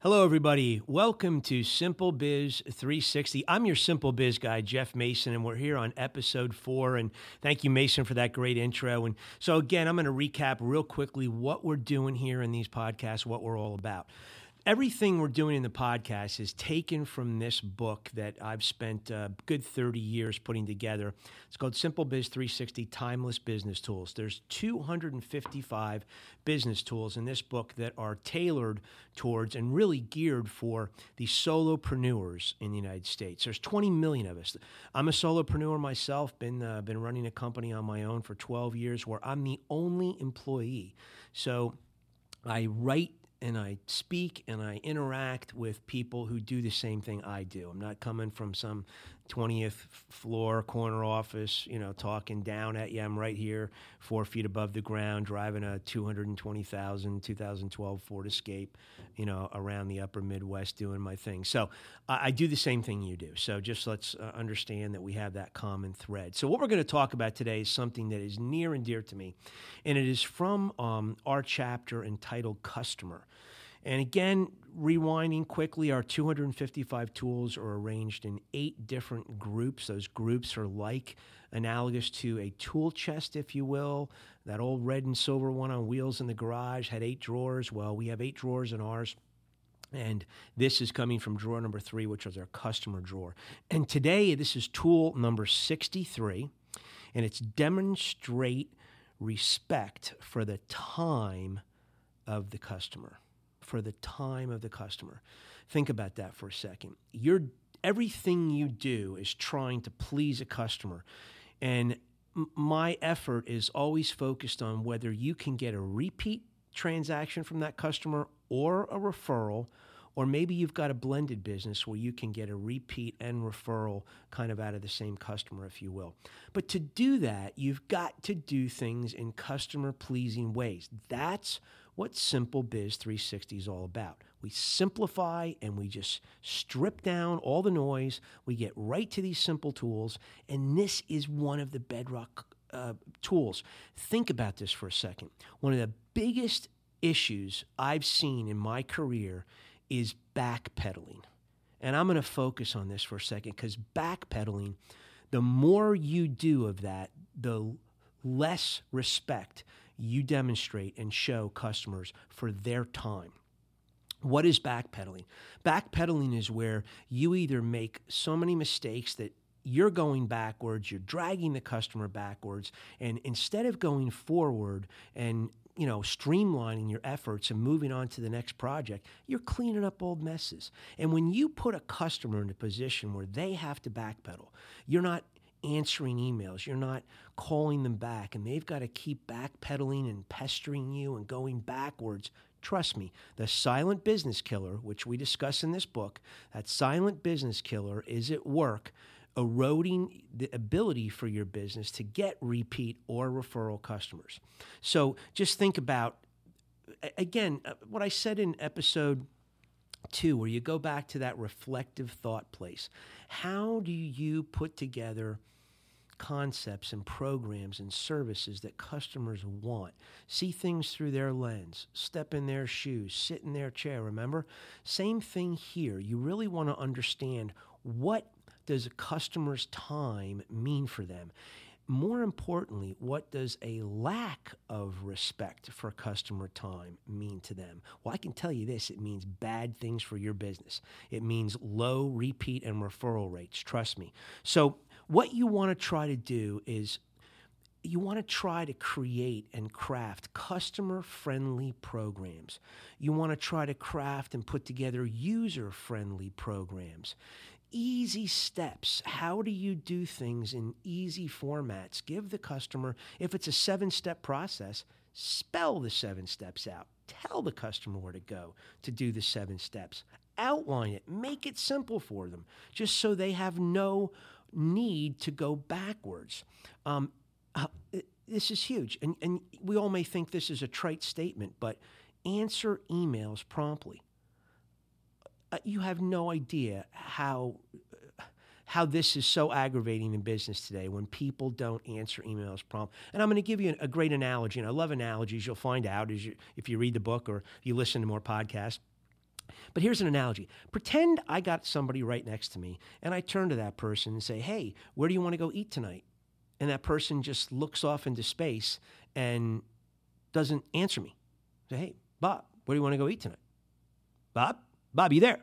Hello, everybody. Welcome to Simple Biz 360. I'm your Simple Biz guy, Jeff Mason, and we're here on episode 4. And thank you, Mason, for that great intro. And so again, I'm going to recap real quickly what we're doing here in these podcasts, what we're all about. Everything we're doing in the podcast is taken from this book that I've spent a good 30 years putting together. It's called Simple Biz 360 Timeless Business Tools. There's 255 business tools in this book that are tailored towards and really geared for the solopreneurs in the United States. There's 20 million of us. I'm a solopreneur myself, been running a company on my own for 12 years where I'm the only employee. So I write and I speak and I interact with people who do the same thing I do. I'm not coming from some 20th floor corner office, talking down at you. I'm right here, 4 feet above the ground, driving a 220,000 2012 Ford Escape, around the upper Midwest doing my thing. So I do the same thing you do. So just let's understand that we have that common thread. So what we're going to talk about today is something that is near and dear to me, and it is from our chapter entitled Customer. And again, rewinding quickly, our 255 tools are arranged in 8 different groups. Those groups are analogous to a tool chest, if you will. That old red and silver one on wheels in the garage had 8 drawers. Well, we have 8 drawers in ours. And this is coming from drawer number 3, which was our customer drawer. And today, this is tool number 63, and it's demonstrate respect for the time of the customer. For the time of the customer. Think about that for a second. Everything you do is trying to please a customer. And my effort is always focused on whether you can get a repeat transaction from that customer or a referral, or maybe you've got a blended business where you can get a repeat and referral kind of out of the same customer, if you will. But to do that, you've got to do things in customer-pleasing ways. That's what Simple Biz 360 is all about. We simplify and we just strip down all the noise. We get right to these simple tools, and this is one of the bedrock tools. Think about this for a second. One of the biggest issues I've seen in my career is backpedaling. And I'm going to focus on this for a second because backpedaling, the more you do of that, the less respect you demonstrate and show customers for their time. What is backpedaling? Backpedaling is where you either make so many mistakes that you're going backwards, you're dragging the customer backwards, and instead of going forward and streamlining your efforts and moving on to the next project, you're cleaning up old messes. And when you put a customer in a position where they have to backpedal, you're not answering emails, you're not calling them back, and they've got to keep backpedaling and pestering you and going backwards. Trust me, the silent business killer, which we discuss in this book, that silent business killer is at work eroding the ability for your business to get repeat or referral customers. So just think about, again, what I said in episode 2, where you go back to that reflective thought place. How do you put together concepts and programs and services that customers want? See things through their lens, step in their shoes, sit in their chair, remember? Same thing here. You really want to understand, what does a customer's time mean for them? More importantly, what does a lack of respect for customer time mean to them? Well, I can tell you this, it means bad things for your business. It means low repeat and referral rates, trust me. So what you want to try to do is you want to try to create and craft customer-friendly programs. You want to try to craft and put together user-friendly programs. Easy steps. How do you do things in easy formats? Give the customer, if it's a 7-step process, spell the 7 steps out. Tell the customer where to go to do the 7 steps. Outline it. Make it simple for them, just so they have no need to go backwards. This is huge. And we all may think this is a trite statement, but answer emails promptly. You have no idea how how this is so aggravating in business today when people don't answer emails promptly. And I'm going to give you a great analogy, and I love analogies. You'll find out as if you read the book or you listen to more podcasts. But here's an analogy. Pretend I got somebody right next to me, and I turn to that person and say, hey, where do you want to go eat tonight? And that person just looks off into space and doesn't answer me. I say, hey, Bob, where do you want to go eat tonight? Bob, you there?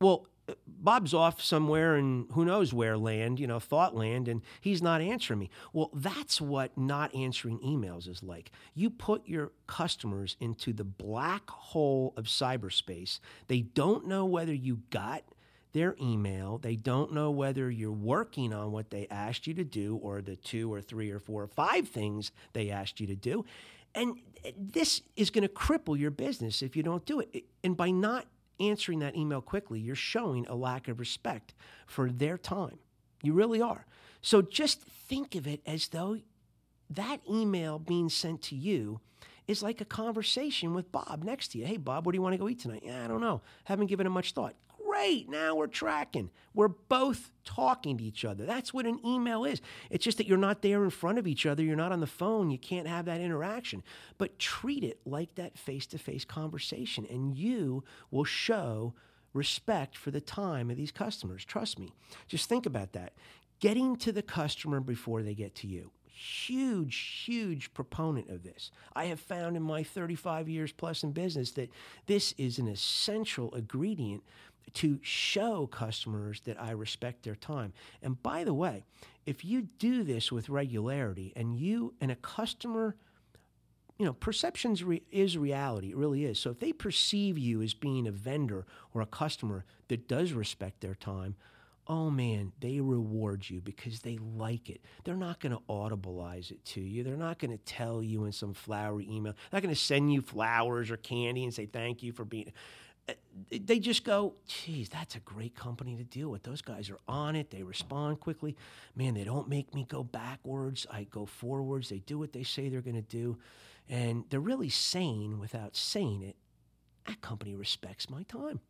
Well, Bob's off somewhere in who knows where land, thought land, and he's not answering me. Well, that's what not answering emails is like. You put your customers into the black hole of cyberspace. They don't know whether you got their email. They don't know whether you're working on what they asked you to do or the 2 or 3 or 4 or 5 things they asked you to do. And this is going to cripple your business if you don't do it. And by not answering that email quickly, you're showing a lack of respect for their time. You really are. So just think of it as though that email being sent to you is like a conversation with Bob next to you. Hey, Bob, what do you want to go eat tonight? Yeah, I don't know. Haven't given it much thought. Great, now we're tracking. We're both talking to each other. That's what an email is. It's just that you're not there in front of each other. You're not on the phone. You can't have that interaction. But treat it like that face-to-face conversation, and you will show respect for the time of these customers. Trust me. Just think about that. Getting to the customer before they get to you. Huge, huge proponent of this. I have found in my 35 years plus in business that this is an essential ingredient to show customers that I respect their time. And by the way, if you do this with regularity and you and a customer, perceptions is reality. It really is. So if they perceive you as being a vendor or a customer that does respect their time, oh man, they reward you because they like it. They're not going to audibilize it to you. They're not going to tell you in some flowery email. They're not going to send you flowers or candy and say thank you for being. They just go, geez, that's a great company to deal with. Those guys are on it. They respond quickly. Man, they don't make me go backwards. I go forwards. They do what they say they're going to do. And they're really saying, without saying it, that company respects my time.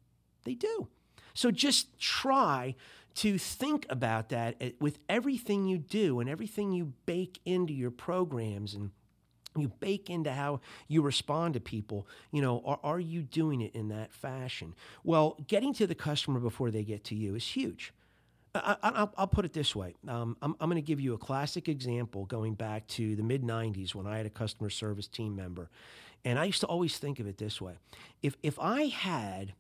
They do. So just try to think about that with everything you do and everything you bake into your programs and you bake into how you respond to people. Are you doing it in that fashion? Well, getting to the customer before they get to you is huge. I'll put it this way. I'm going to give you a classic example going back to the mid-'90s when I had a customer service team member. And I used to always think of it this way. If I had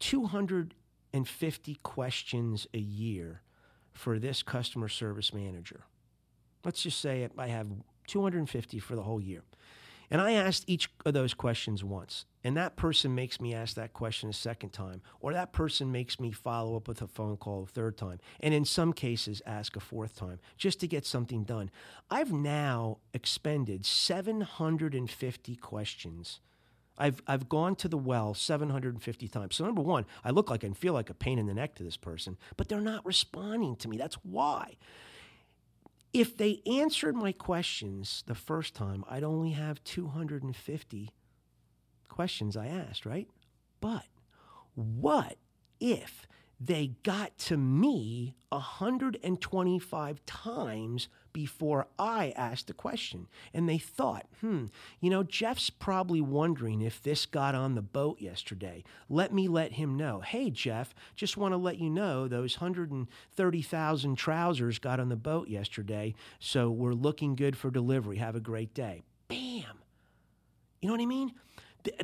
250 questions a year for this customer service manager, let's just say I have 250 for the whole year. And I asked each of those questions once. And that person makes me ask that question a second time. Or that person makes me follow up with a phone call a third time. And in some cases, ask a fourth time just to get something done. I've now expended 750 questions. I've gone to the well 750 times. So number one, I look like and feel like a pain in the neck to this person. But they're not responding to me. That's why. If they answered my questions the first time, I'd only have 250 questions I asked, right? But what if they got to me 125 times before I asked the question? And they thought, Jeff's probably wondering if this got on the boat yesterday. Let him know. Hey, Jeff, just want to let you know those 130,000 trousers got on the boat yesterday, so we're looking good for delivery. Have a great day. Bam. You know what I mean?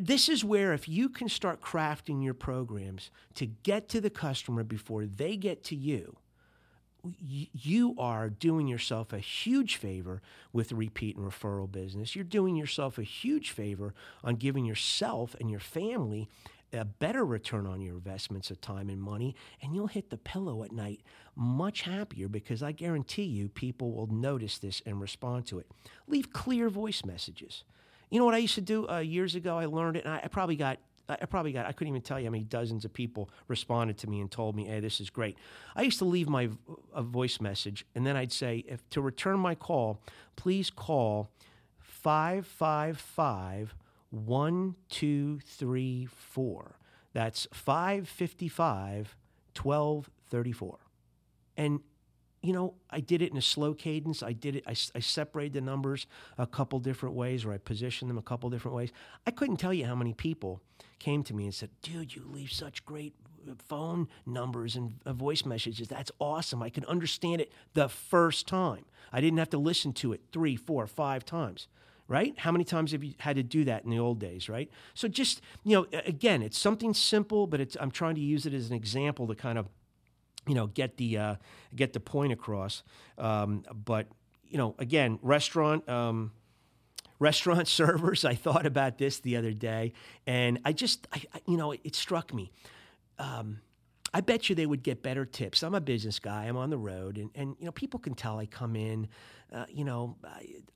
This is where if you can start crafting your programs to get to the customer before they get to you, you are doing yourself a huge favor with repeat and referral business. You're doing yourself a huge favor on giving yourself and your family a better return on your investments of time and money, and you'll hit the pillow at night much happier because I guarantee you people will notice this and respond to it. Leave clear voice messages. You know what I used to do years ago? I learned it, and I couldn't even tell you how many dozens of people responded to me and told me, hey, this is great. I used to leave my voice message, and then I'd say, to return my call, please call 555-1234. That's 555-1234. 12:34. And, you know, I did it in a slow cadence. I did it. I separated the numbers a couple different ways, or I positioned them a couple different ways. I couldn't tell you how many people came to me and said, dude, you leave such great phone numbers and voice messages. That's awesome. I can understand it the first time. I didn't have to listen to it 3, 4, 5 times. Right? How many times have you had to do that in the old days, right? So just, you know, again, it's something simple, but I'm trying to use it as an example to kind of, you know, get the point across. But, you know, again, restaurant servers, I thought about this the other day, and I you know, it struck me. I bet you they would get better tips. I'm a business guy. I'm on the road, and you know, people can tell I come in. You know,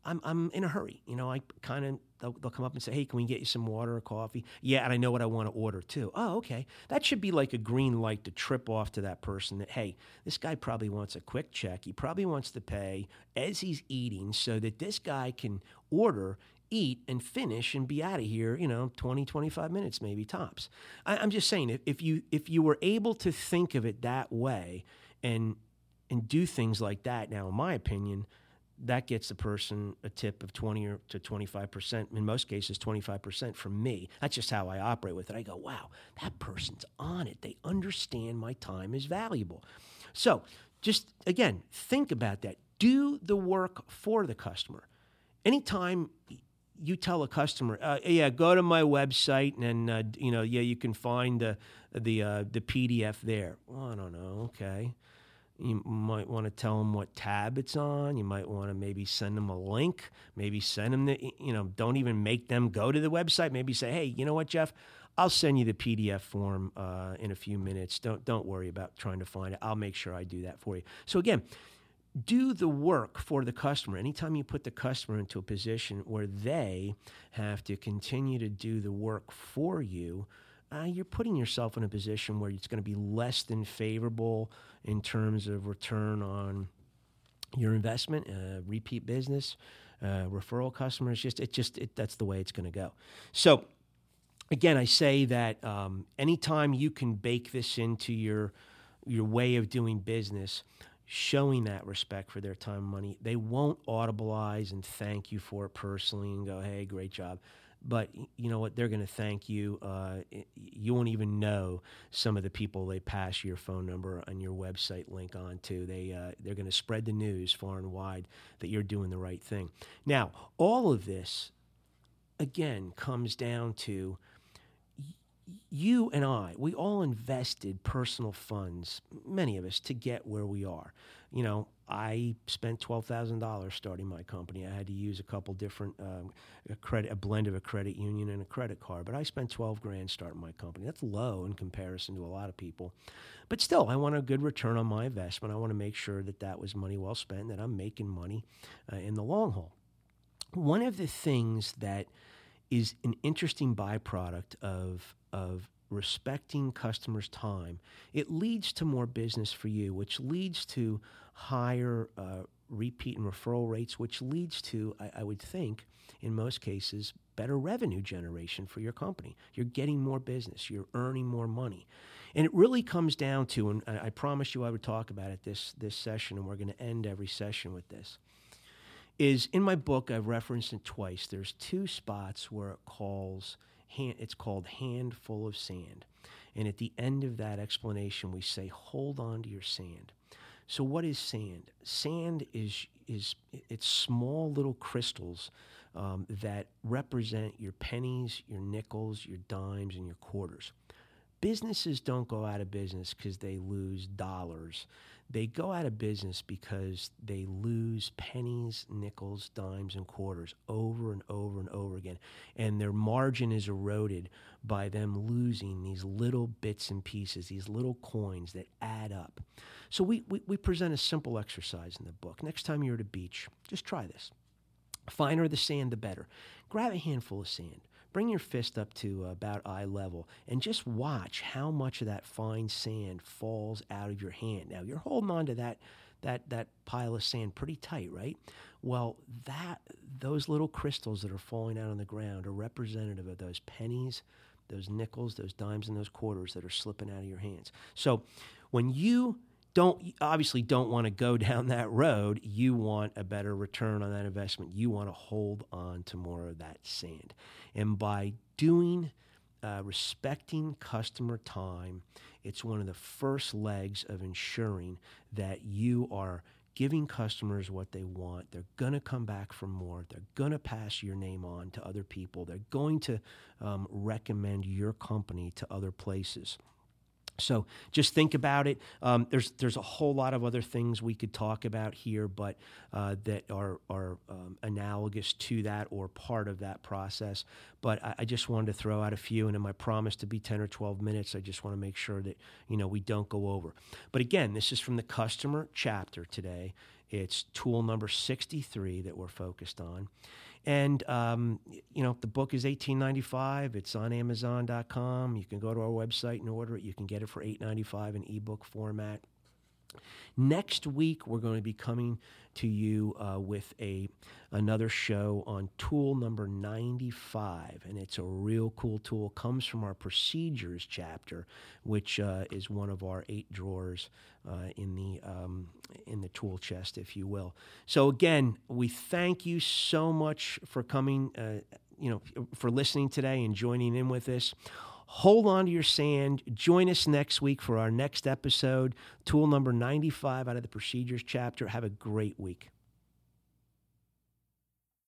I'm in a hurry. You know, I kind of they'll come up and say, "Hey, can we get you some water or coffee?" Yeah, and I know what I want to order too. Oh, okay. That should be like a green light to trip off to that person that, hey, this guy probably wants a quick check. He probably wants to pay as he's eating so that this guy can order, eat, and finish and be out of here, you know, 20, 25 minutes maybe tops. I'm just saying, if you were able to think of it that way and do things like that, now in my opinion, that gets the person a tip of 20 to 25%, in most cases 25% from me. That's just how I operate with it. I go, wow, that person's on it. They understand my time is valuable. So just, again, think about that. Do the work for the customer. Anytime you tell a customer, yeah, go to my website and you know, yeah, you can find the PDF there. Well, I don't know. Okay, you might want to tell them what tab it's on. You might want to maybe send them a link. Maybe send them don't even make them go to the website. Maybe say, hey, you know what, Jeff, I'll send you the PDF form in a few minutes. Don't worry about trying to find it. I'll make sure I do that for you. So again, do the work for the customer. Anytime you put the customer into a position where they have to continue to do the work for you, you're putting yourself in a position where it's going to be less than favorable in terms of return on your investment, repeat business, referral customers. That's the way it's going to go. So again, I say that anytime you can bake this into your way of doing business, showing that respect for their time and money. They won't audibleize and thank you for it personally and go, hey, great job. But you know what? They're going to thank you. You won't even know some of the people they pass your phone number and your website link on to. They're going to spread the news far and wide that you're doing the right thing. Now, all of this, again, comes down to you and I, we all invested personal funds, many of us, to get where we are. You know, I spent $12,000 starting my company. I had to use a couple different a blend of a credit union and a credit card, but I spent $12,000 starting my company. That's low in comparison to a lot of people. But still, I want a good return on my investment. I want to make sure that was money well spent, that I'm making money in the long haul. One of the things that is an interesting byproduct of respecting customers' time. It leads to more business for you, which leads to higher repeat and referral rates, which leads to, I would think, in most cases, better revenue generation for your company. You're getting more business. You're earning more money. And it really comes down to, and I promised you I would talk about it this session, and we're going to end every session with this, is in my book, I've referenced it twice. There's two spots where it's called Handful of Sand. And at the end of that explanation, we say, hold on to your sand. So what is sand? Sand is small little crystals that represent your pennies, your nickels, your dimes, and your quarters. Businesses don't go out of business because they lose dollars. They go out of business because they lose pennies, nickels, dimes, and quarters over and over and over again. And their margin is eroded by them losing these little bits and pieces, these little coins that add up. So we present a simple exercise in the book. Next time you're at a beach, just try this. Finer the sand, the better. Grab a handful of sand. Bring your fist up to about eye level and just watch how much of that fine sand falls out of your hand. Now, you're holding on to that pile of sand pretty tight, right? Well, those little crystals that are falling out on the ground are representative of those pennies, those nickels, those dimes, and those quarters that are slipping out of your hands. So When you obviously don't want to go down that road, you want a better return on that investment. You want to hold on to more of that sand. And by doing, respecting customer time, it's one of the first legs of ensuring that you are giving customers what they want. They're going to come back for more. They're going to pass your name on to other people. They're going to recommend your company to other places. So just think about it. There's a whole lot of other things we could talk about here, but that are analogous to that or part of that process. But I just wanted to throw out a few, and in my promise to be 10 or 12 minutes, I just want to make sure that we don't go over. But again, this is from the customer chapter today. It's tool number 63 that we're focused on. And, the book is $18.95. It's on Amazon.com. You can go to our website and order it. You can get it for $8.95 in ebook format. Next week, we're going to be coming to you with another show on tool number 95, and it's a real cool tool. It comes from our procedures chapter, which is one of our 8 drawers in the tool chest, if you will. So again, we thank you so much for coming, for listening today and joining in with us. Hold on to your sand. Join us next week for our next episode, tool number 95 out of the procedures chapter. Have a great week.